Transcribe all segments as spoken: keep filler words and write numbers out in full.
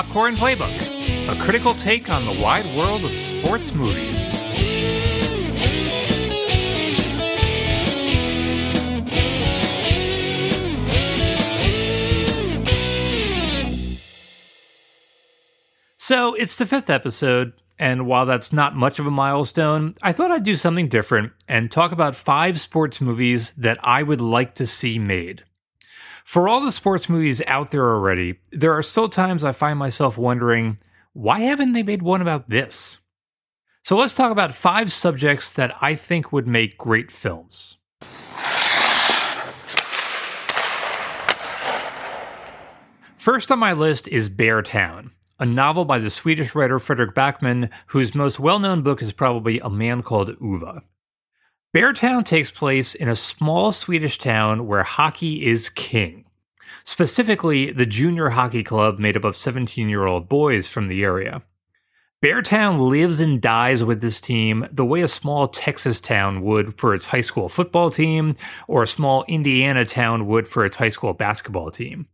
Popcorn Playbook, a critical take on the wide world of sports movies. So it's the fifth episode, and while that's not much of a milestone, I thought I'd do something different and talk about five sports movies that I would like to see made. For all the sports movies out there already, there are still times I find myself wondering, why haven't they made one about this? So let's talk about five subjects that I think would make great films. First on my list is Beartown, a novel by the Swedish writer Fredrik Backman, whose most well-known book is probably A Man Called Ove. Beartown takes place in a small Swedish town where hockey is king, specifically the junior hockey club made up of seventeen-year-old boys from the area. Beartown lives and dies with this team the way a small Texas town would for its high school football team, or a small Indiana town would for its high school basketball team.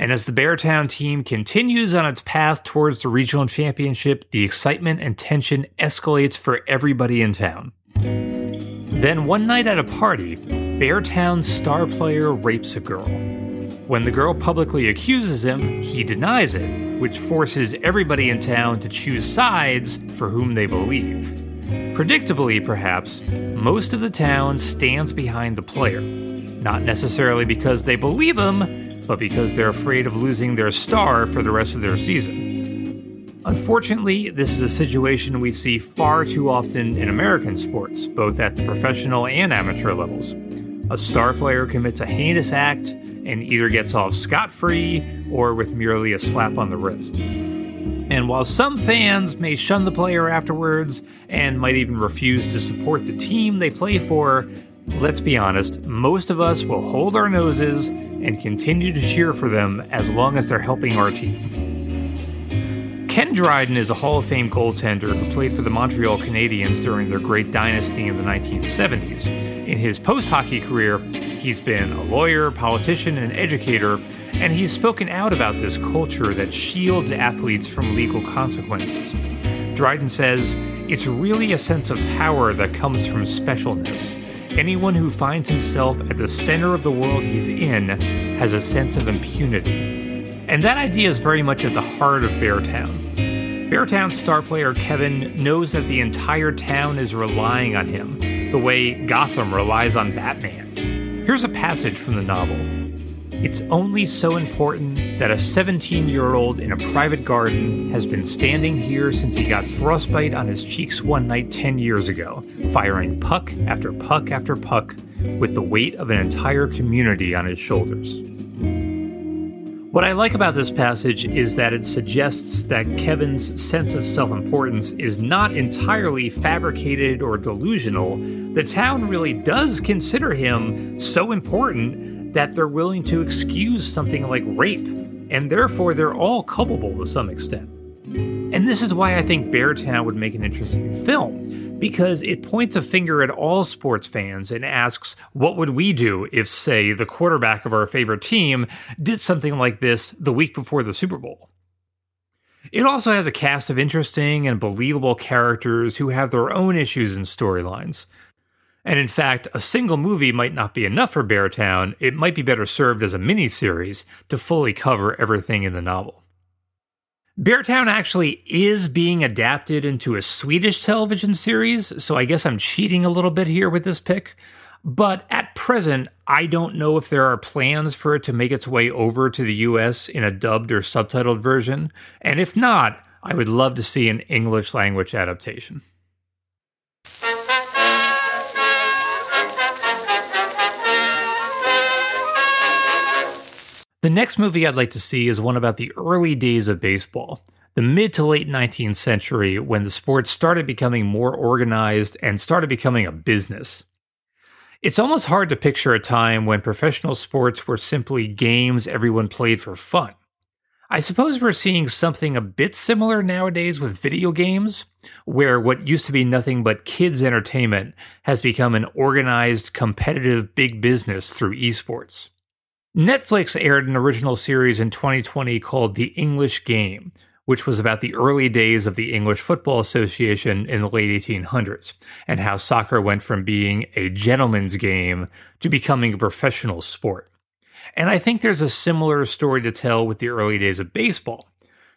And as the Beartown team continues on its path towards the regional championship, the excitement and tension escalates for everybody in town. Then one night at a party, Beartown's star player rapes a girl. When the girl publicly accuses him, he denies it, which forces everybody in town to choose sides for whom they believe. Predictably, perhaps, most of the town stands behind the player, not necessarily because they believe him, but because they're afraid of losing their star for the rest of their season. Unfortunately, this is a situation we see far too often in American sports, both at the professional and amateur levels. A star player commits a heinous act and either gets off scot-free or with merely a slap on the wrist. And while some fans may shun the player afterwards and might even refuse to support the team they play for, let's be honest, most of us will hold our noses and continue to cheer for them as long as they're helping our team. Ken Dryden is a Hall of Fame goaltender who played for the Montreal Canadiens during their great dynasty in the nineteen seventies. In his post-hockey career, he's been a lawyer, politician, and educator, and he's spoken out about this culture that shields athletes from legal consequences. Dryden says, "It's really a sense of power that comes from specialness. Anyone who finds himself at the center of the world he's in has a sense of impunity." And that idea is very much at the heart of Beartown. Beartown's star player Kevin knows that the entire town is relying on him, the way Gotham relies on Batman. Here's a passage from the novel. "It's only so important that a seventeen-year-old in a private garden has been standing here since he got frostbite on his cheeks one night ten years ago, firing puck after puck after puck with the weight of an entire community on his shoulders." What I like about this passage is that it suggests that Kevin's sense of self-importance is not entirely fabricated or delusional. The town really does consider him so important that they're willing to excuse something like rape, and therefore they're all culpable to some extent. And this is why I think Beartown would make an interesting film, because it points a finger at all sports fans and asks, what would we do if, say, the quarterback of our favorite team did something like this the week before the Super Bowl? It also has a cast of interesting and believable characters who have their own issues and storylines. And in fact, a single movie might not be enough for Beartown. It might be better served as a miniseries to fully cover everything in the novel. Beartown actually is being adapted into a Swedish television series, so I guess I'm cheating a little bit here with this pick. But at present, I don't know if there are plans for it to make its way over to the U S in a dubbed or subtitled version, and if not, I would love to see an English language adaptation. The next movie I'd like to see is one about the early days of baseball, the mid to late nineteenth century when the sport started becoming more organized and started becoming a business. It's almost hard to picture a time when professional sports were simply games everyone played for fun. I suppose we're seeing something a bit similar nowadays with video games, where what used to be nothing but kids' entertainment has become an organized, competitive big business through esports. Netflix aired an original series in twenty twenty called The English Game, which was about the early days of the English Football Association in the late eighteen hundreds, and how soccer went from being a gentleman's game to becoming a professional sport. And I think there's a similar story to tell with the early days of baseball,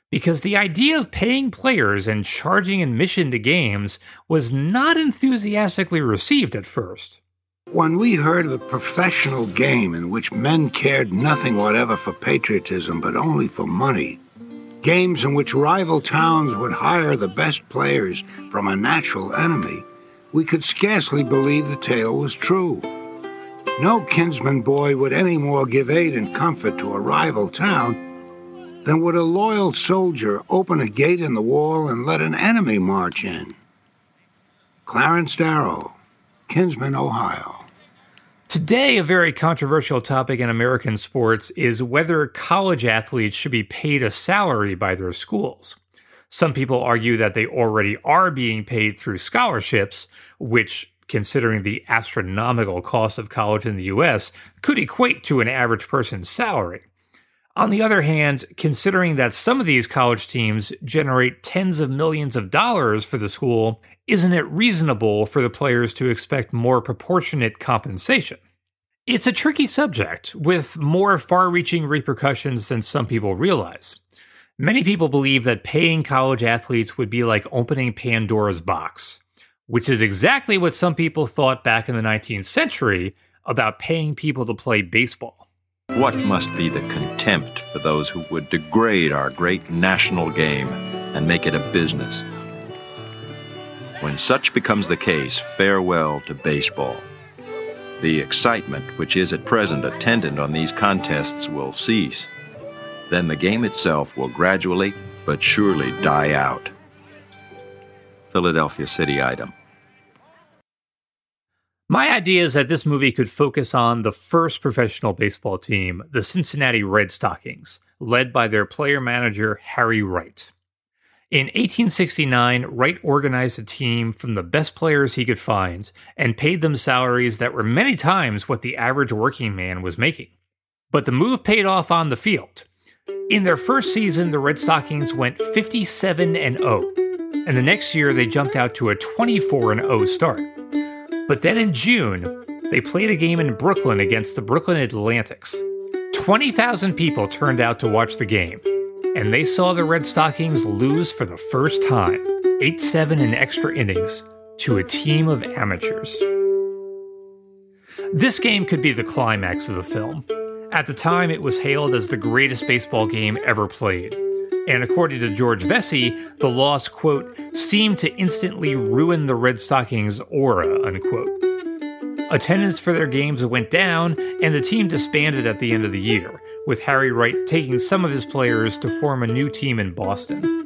because the idea of paying players and charging admission to games was not enthusiastically received at first. When we heard of the professional game in which men cared nothing whatever for patriotism but only for money, games in which rival towns would hire the best players from a natural enemy, we could scarcely believe the tale was true. No Kinsman boy would any more give aid and comfort to a rival town than would a loyal soldier open a gate in the wall and let an enemy march in. Clarence Darrow, Kinsman, Ohio. Today, a very controversial topic in American sports is whether college athletes should be paid a salary by their schools. Some people argue that they already are being paid through scholarships, which, considering the astronomical cost of college in the U S, could equate to an average person's salary. On the other hand, considering that some of these college teams generate tens of millions of dollars for the school, isn't it reasonable for the players to expect more proportionate compensation? It's a tricky subject, with more far-reaching repercussions than some people realize. Many people believe that paying college athletes would be like opening Pandora's box, which is exactly what some people thought back in the nineteenth century about paying people to play baseball. What must be the contempt for those who would degrade our great national game and make it a business? When such becomes the case, farewell to baseball. The excitement which is at present attendant on these contests will cease. Then the game itself will gradually but surely die out. Philadelphia City Item. My idea is that this movie could focus on the first professional baseball team, the Cincinnati Red Stockings, led by their player-manager Harry Wright. In eighteen sixty-nine, Wright organized a team from the best players he could find and paid them salaries that were many times what the average working man was making. But the move paid off on the field. In their first season, the Red Stockings went fifty-seven and oh, and the next year they jumped out to a twenty-four and oh start. But then in June, they played a game in Brooklyn against the Brooklyn Atlantics. twenty thousand people turned out to watch the game, and they saw the Red Stockings lose for the first time, eight seven in extra innings, to a team of amateurs. This game could be the climax of the film. At the time, it was hailed as the greatest baseball game ever played. And according to George Vesey, the loss, quote, seemed to instantly ruin the Red Stockings' aura, unquote. Attendance for their games went down, and the team disbanded at the end of the year, with Harry Wright taking some of his players to form a new team in Boston.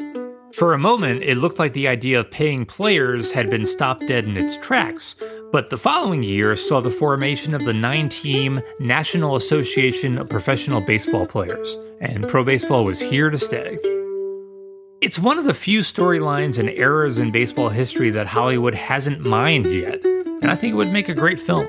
For a moment, it looked like the idea of paying players had been stopped dead in its tracks, but the following year saw the formation of the nine-team National Association of Professional Baseball Players, and pro baseball was here to stay. It's one of the few storylines and eras in baseball history that Hollywood hasn't mined yet, and I think it would make a great film.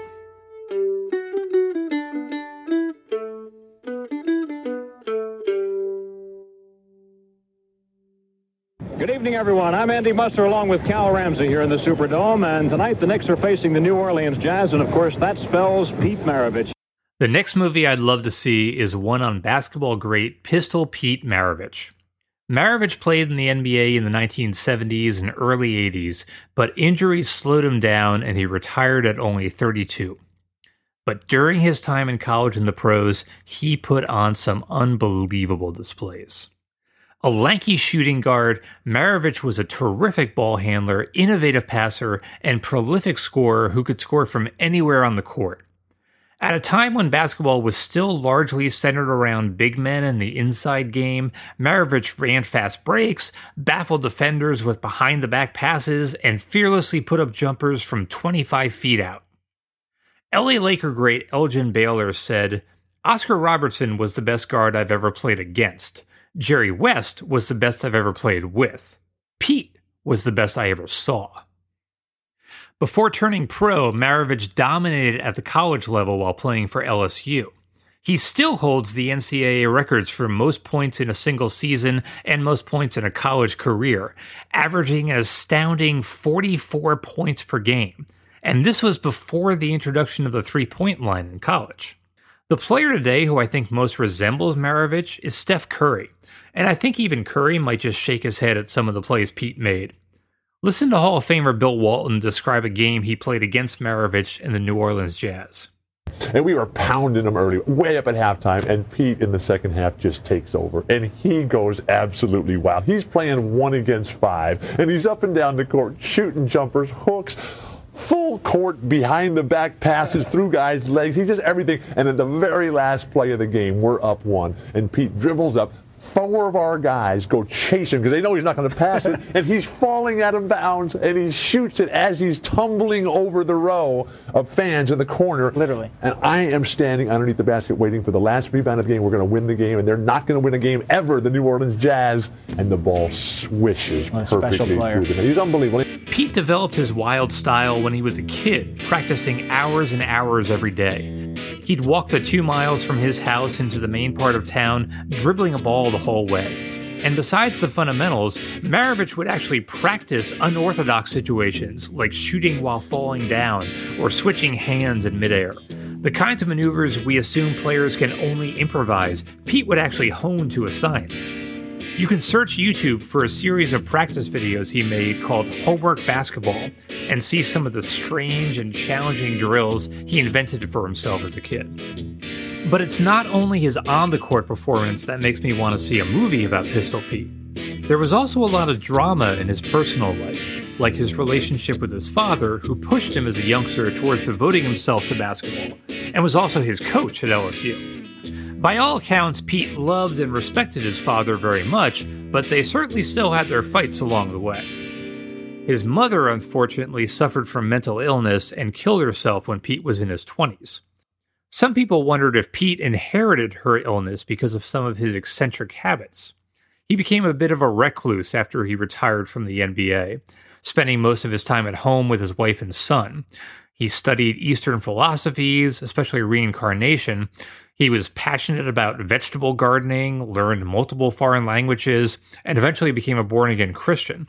Good evening, everyone. I'm Andy Musser along with Cal Ramsey here in the Superdome, and tonight the Knicks are facing the New Orleans Jazz, and of course that spells Pete Maravich. The next movie I'd love to see is one on basketball great Pistol Pete Maravich. Maravich played in the N B A in the nineteen seventies and early eighties, but injuries slowed him down and he retired at only thirty-two. But during his time in college and the pros, he put on some unbelievable displays. A lanky shooting guard, Maravich was a terrific ball handler, innovative passer, and prolific scorer who could score from anywhere on the court. At a time when basketball was still largely centered around big men and the inside game, Maravich ran fast breaks, baffled defenders with behind-the-back passes, and fearlessly put up jumpers from twenty-five feet out. L A Laker great Elgin Baylor said, "Oscar Robertson was the best guard I've ever played against. Jerry West was the best I've ever played with. Pete was the best I ever saw." Before turning pro, Maravich dominated at the college level while playing for L S U. He still holds the N C double A records for most points in a single season and most points in a college career, averaging an astounding forty-four points per game. And this was before the introduction of the three-point line in college. The player today who I think most resembles Maravich is Steph Curry, and I think even Curry might just shake his head at some of the plays Pete made. Listen to Hall of Famer Bill Walton describe a game he played against Maravich and the New Orleans Jazz. And we were pounding him early, way up at halftime, and Pete in the second half just takes over. And he goes absolutely wild. He's playing one against five, and he's up and down the court, shooting jumpers, hooks, full court, behind the back passes, through guys' legs. He's just everything. And at the very last play of the game, we're up one, and Pete dribbles up. Four of our guys go chase him because they know he's not going to pass it, and he's falling out of bounds, and he shoots it as he's tumbling over the row of fans in the corner. Literally. And I am standing underneath the basket waiting for the last rebound of the game. We're going to win the game, and they're not going to win a game ever, the New Orleans Jazz. And the ball swishes perfectly through the net. He's unbelievable. Pete developed his wild style when he was a kid, practicing hours and hours every day. He'd walk the two miles from his house into the main part of town, dribbling a ball the whole way. And besides the fundamentals, Maravich would actually practice unorthodox situations, like shooting while falling down or switching hands in midair. The kinds of maneuvers we assume players can only improvise, Pete would actually hone to a science. You can search YouTube for a series of practice videos he made called Homework Basketball and see some of the strange and challenging drills he invented for himself as a kid. But it's not only his on-the-court performance that makes me want to see a movie about Pistol Pete. There was also a lot of drama in his personal life, like his relationship with his father, who pushed him as a youngster towards devoting himself to basketball, and was also his coach at L S U. By all accounts, Pete loved and respected his father very much, but they certainly still had their fights along the way. His mother, unfortunately, suffered from mental illness and killed herself when Pete was in his twenties. Some people wondered if Pete inherited her illness because of some of his eccentric habits. He became a bit of a recluse after he retired from the N B A, spending most of his time at home with his wife and son. He studied Eastern philosophies, especially reincarnation. He was passionate about vegetable gardening, learned multiple foreign languages, and eventually became a born-again Christian.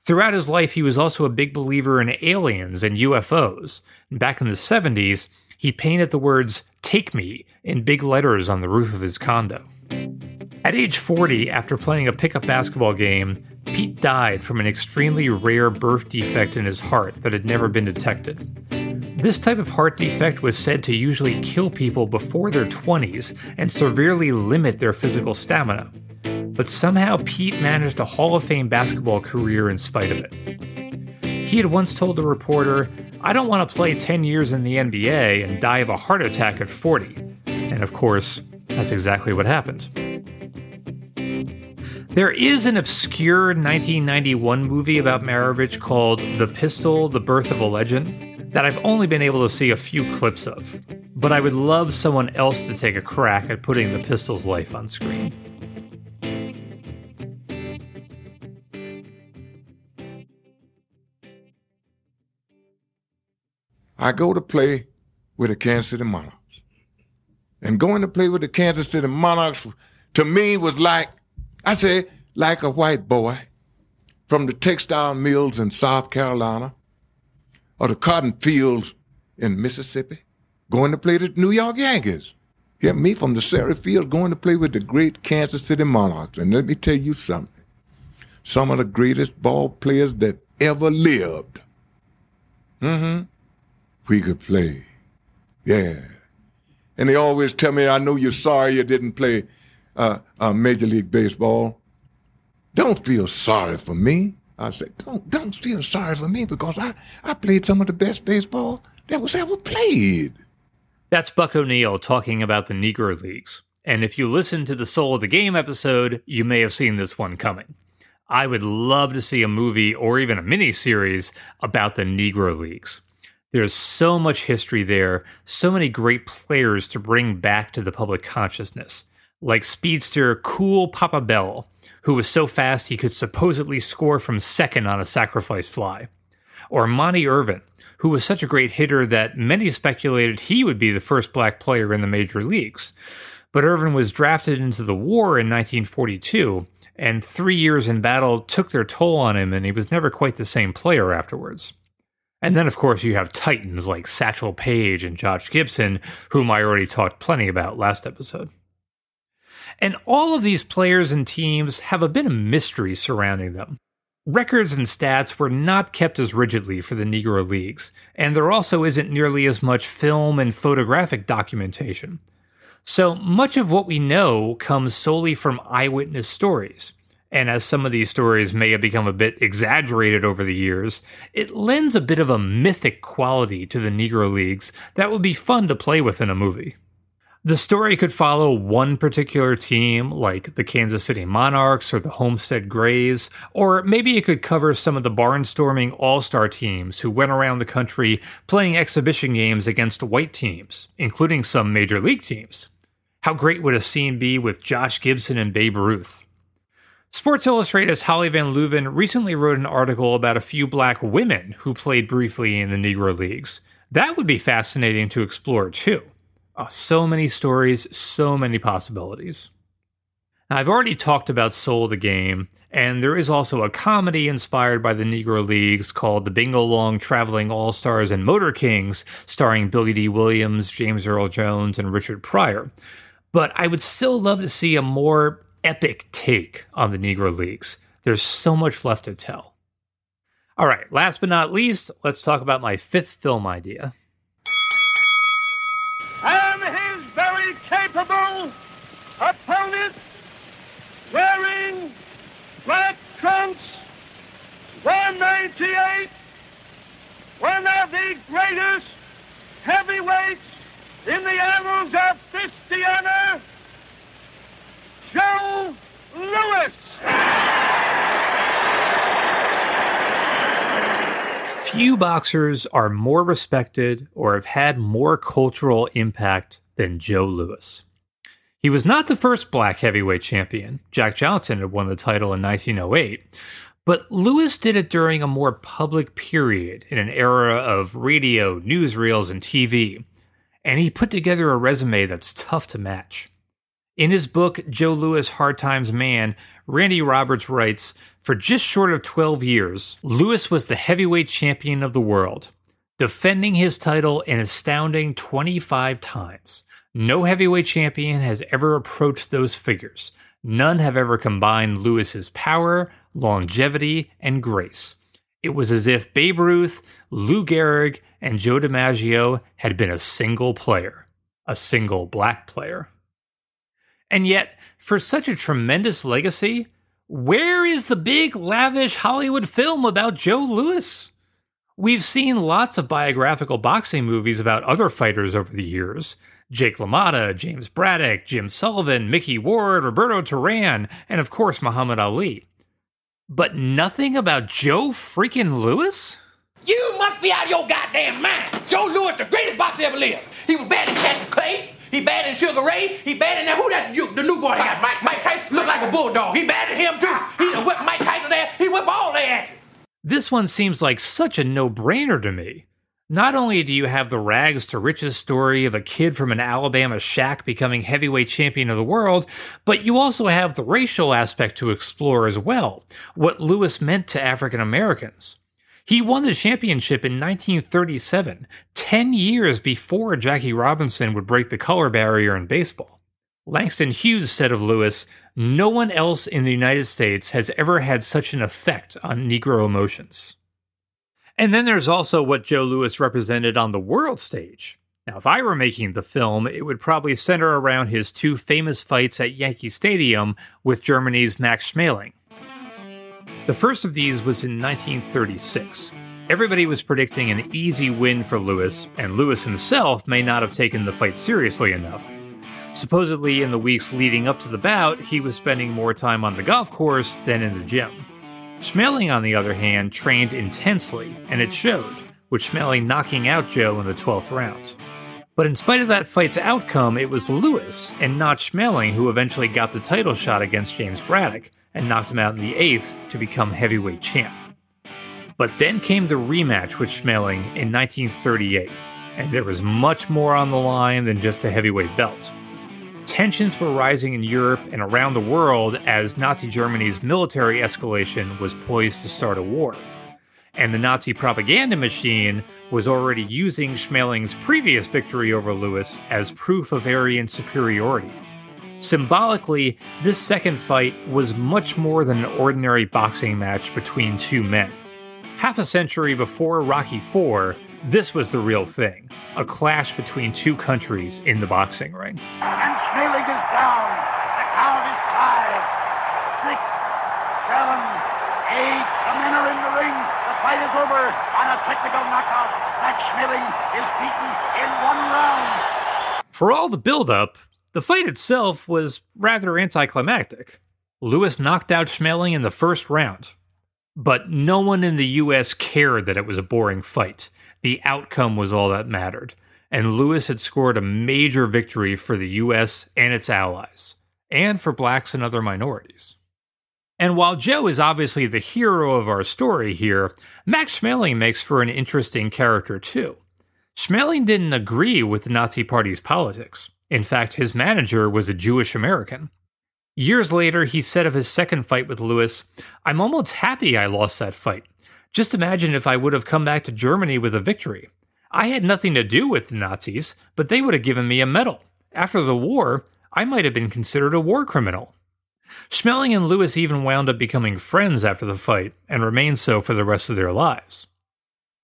Throughout his life, he was also a big believer in aliens and U F Os. Back in the seventies, he painted the words, "Take me," in big letters on the roof of his condo. At age forty, after playing a pickup basketball game, Pete died from an extremely rare birth defect in his heart that had never been detected. This type of heart defect was said to usually kill people before their twenties and severely limit their physical stamina. But somehow Pete managed a Hall of Fame basketball career in spite of it. He had once told a reporter, "I don't want to play ten years in the N B A and die of a heart attack at forty." And of course, that's exactly what happened. There is an obscure nineteen ninety-one movie about Maravich called The Pistol, The Birth of a Legend, that I've only been able to see a few clips of, but I would love someone else to take a crack at putting the Pistol's life on screen. I go to play with the Kansas City Monarchs. And going to play with the Kansas City Monarchs, to me, was like, I say, like a white boy from the textile mills in South Carolina, or the cotton fields in Mississippi, going to play the New York Yankees. Hear me, from the Surrey Fields, going to play with the great Kansas City Monarchs. And let me tell you something. Some of the greatest ball players that ever lived. Mm-hmm. We could play. Yeah. And they always tell me, I know you're sorry you didn't play uh, uh, Major League Baseball. Don't feel sorry for me. I said, don't don't feel sorry for me, because I, I played some of the best baseball that was ever played. That's Buck O'Neill talking about the Negro Leagues. And if you listen to the Soul of the Game episode, you may have seen this one coming. I would love to see a movie or even a miniseries about the Negro Leagues. There's so much history there, so many great players to bring back to the public consciousness, like speedster Cool Papa Bell, who was so fast he could supposedly score from second on a sacrifice fly. or Monty Irvin, who was such a great hitter that many speculated he would be the first black player in the major leagues. But Irvin was drafted into the war in nineteen forty-two, and three years in battle took their toll on him, and he was never quite the same player afterwards. And then, of course, you have titans like Satchel Paige and Josh Gibson, whom I already talked plenty about last episode. And all of these players and teams have a bit of mystery surrounding them. Records and stats were not kept as rigidly for the Negro Leagues, and there also isn't nearly as much film and photographic documentation. So much of what we know comes solely from eyewitness stories, and as some of these stories may have become a bit exaggerated over the years, it lends a bit of a mythic quality to the Negro Leagues that would be fun to play with in a movie. The story could follow one particular team, like the Kansas City Monarchs or the Homestead Grays, or maybe it could cover some of the barnstorming all-star teams who went around the country playing exhibition games against white teams, including some major league teams. How great would a scene be with Josh Gibson and Babe Ruth? Sports Illustrated's Holly Van Leuven recently wrote an article about a few black women who played briefly in the Negro Leagues. That would be fascinating to explore, too. Oh, so many stories, so many possibilities. Now, I've already talked about Soul of the Game, and there is also a comedy inspired by the Negro Leagues called The Bingo Long Traveling All-Stars and Motor Kings, starring Billy D. Williams, James Earl Jones, and Richard Pryor. But I would still love to see a more epic take on the Negro Leagues. There's so much left to tell. All right, last but not least, let's talk about my fifth film idea. And his very capable opponent, wearing black trunks, one ninety-eight, one of the greatest heavyweights in the annals of Fistiana, Joe Louis. Few boxers are more respected or have had more cultural impact than Joe Louis. He was not the first black heavyweight champion. Jack Johnson had won the title in nineteen oh eight, but Louis did it during a more public period in an era of radio, newsreels, and T V, and he put together a resume that's tough to match. In his book, Joe Louis, Hard Times Man, Randy Roberts writes, "For just short of twelve years, Louis was the heavyweight champion of the world, defending his title an astounding twenty-five times. No heavyweight champion has ever approached those figures. None have ever combined Louis's power, longevity, and grace. It was as if Babe Ruth, Lou Gehrig, and Joe DiMaggio had been a single player, a single black player." And yet, for such a tremendous legacy, where is the big, lavish Hollywood film about Joe Louis? We've seen lots of biographical boxing movies about other fighters over the years. Jake LaMotta, James Braddock, Jim Sullivan, Mickey Ward, Roberto Duran, and of course Muhammad Ali. But nothing about Joe freaking Louis? You must be out of your goddamn mind! Joe Louis, the greatest boxer ever lived! He was bad at Captain Clay! He bad in Sugar Ray. He bad in that. Who that? You, the new boy got Mike. Mike Tyson look like a bulldog. He bad in him too. He done whipped Mike Tyson there. He whipped all their asses. This one seems like such a no-brainer to me. Not only do you have the rags to riches story of a kid from an Alabama shack becoming heavyweight champion of the world, but you also have the racial aspect to explore as well. What Louis meant to African Americans. He won the championship in nineteen thirty-seven, ten years before Jackie Robinson would break the color barrier in baseball. Langston Hughes said of Louis, "No one else in the United States has ever had such an effect on Negro emotions." And then there's also what Joe Louis represented on the world stage. Now, if I were making the film, it would probably center around his two famous fights at Yankee Stadium with Germany's Max Schmeling. The first of these was in nineteen thirty-six. Everybody was predicting an easy win for Louis, and Louis himself may not have taken the fight seriously enough. Supposedly, in the weeks leading up to the bout, he was spending more time on the golf course than in the gym. Schmeling, on the other hand, trained intensely, and it showed, with Schmeling knocking out Joe in the twelfth round. But in spite of that fight's outcome, it was Louis, and not Schmeling, who eventually got the title shot against James Braddock, and knocked him out in the eighth to become heavyweight champ. But then came the rematch with Schmeling in nineteen thirty-eight, and there was much more on the line than just a heavyweight belt. Tensions were rising in Europe and around the world as Nazi Germany's military escalation was poised to start a war. And the Nazi propaganda machine was already using Schmeling's previous victory over Louis as proof of Aryan superiority. Symbolically, this second fight was much more than an ordinary boxing match between two men. Half a century before Rocky four, this was the real thing, a clash between two countries in the boxing ring. And Schmeling is down. The count is five, six, seven, eight. The men are in the ring. The fight is over on a technical knockout. Max Schmeling is beaten in one round. For all the build-up, the fight itself was rather anticlimactic. Louis knocked out Schmeling in the first round, but no one in the U S cared that it was a boring fight. The outcome was all that mattered, and Louis had scored a major victory for the U S and its allies, and for blacks and other minorities. And while Joe is obviously the hero of our story here, Max Schmeling makes for an interesting character too. Schmeling didn't agree with the Nazi Party's politics. In fact, his manager was a Jewish American. Years later, he said of his second fight with Louis, "I'm almost happy I lost that fight. Just imagine if I would have come back to Germany with a victory. I had nothing to do with the Nazis, but they would have given me a medal. After the war, I might have been considered a war criminal." Schmeling and Louis even wound up becoming friends after the fight and remained so for the rest of their lives.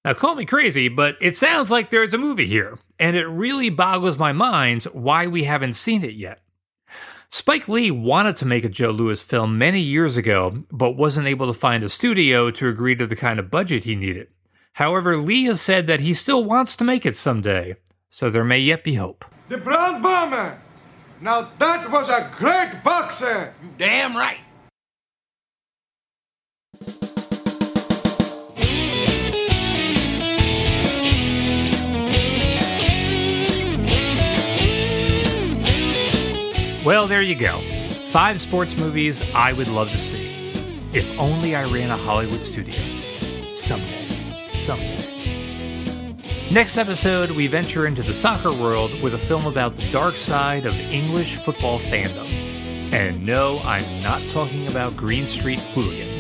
Now, call me crazy, but it sounds like there's a movie here, and it really boggles my mind why we haven't seen it yet. Spike Lee wanted to make a Joe Louis film many years ago, but wasn't able to find a studio to agree to the kind of budget he needed. However, Lee has said that he still wants to make it someday, so there may yet be hope. The Brown Bomber! Now that was a great boxer! You damn right! Well, there you go. Five sports movies I would love to see. If only I ran a Hollywood studio. Someday. Someday. Next episode, we venture into the soccer world with a film about the dark side of English football fandom. And no, I'm not talking about Green Street Hooligan.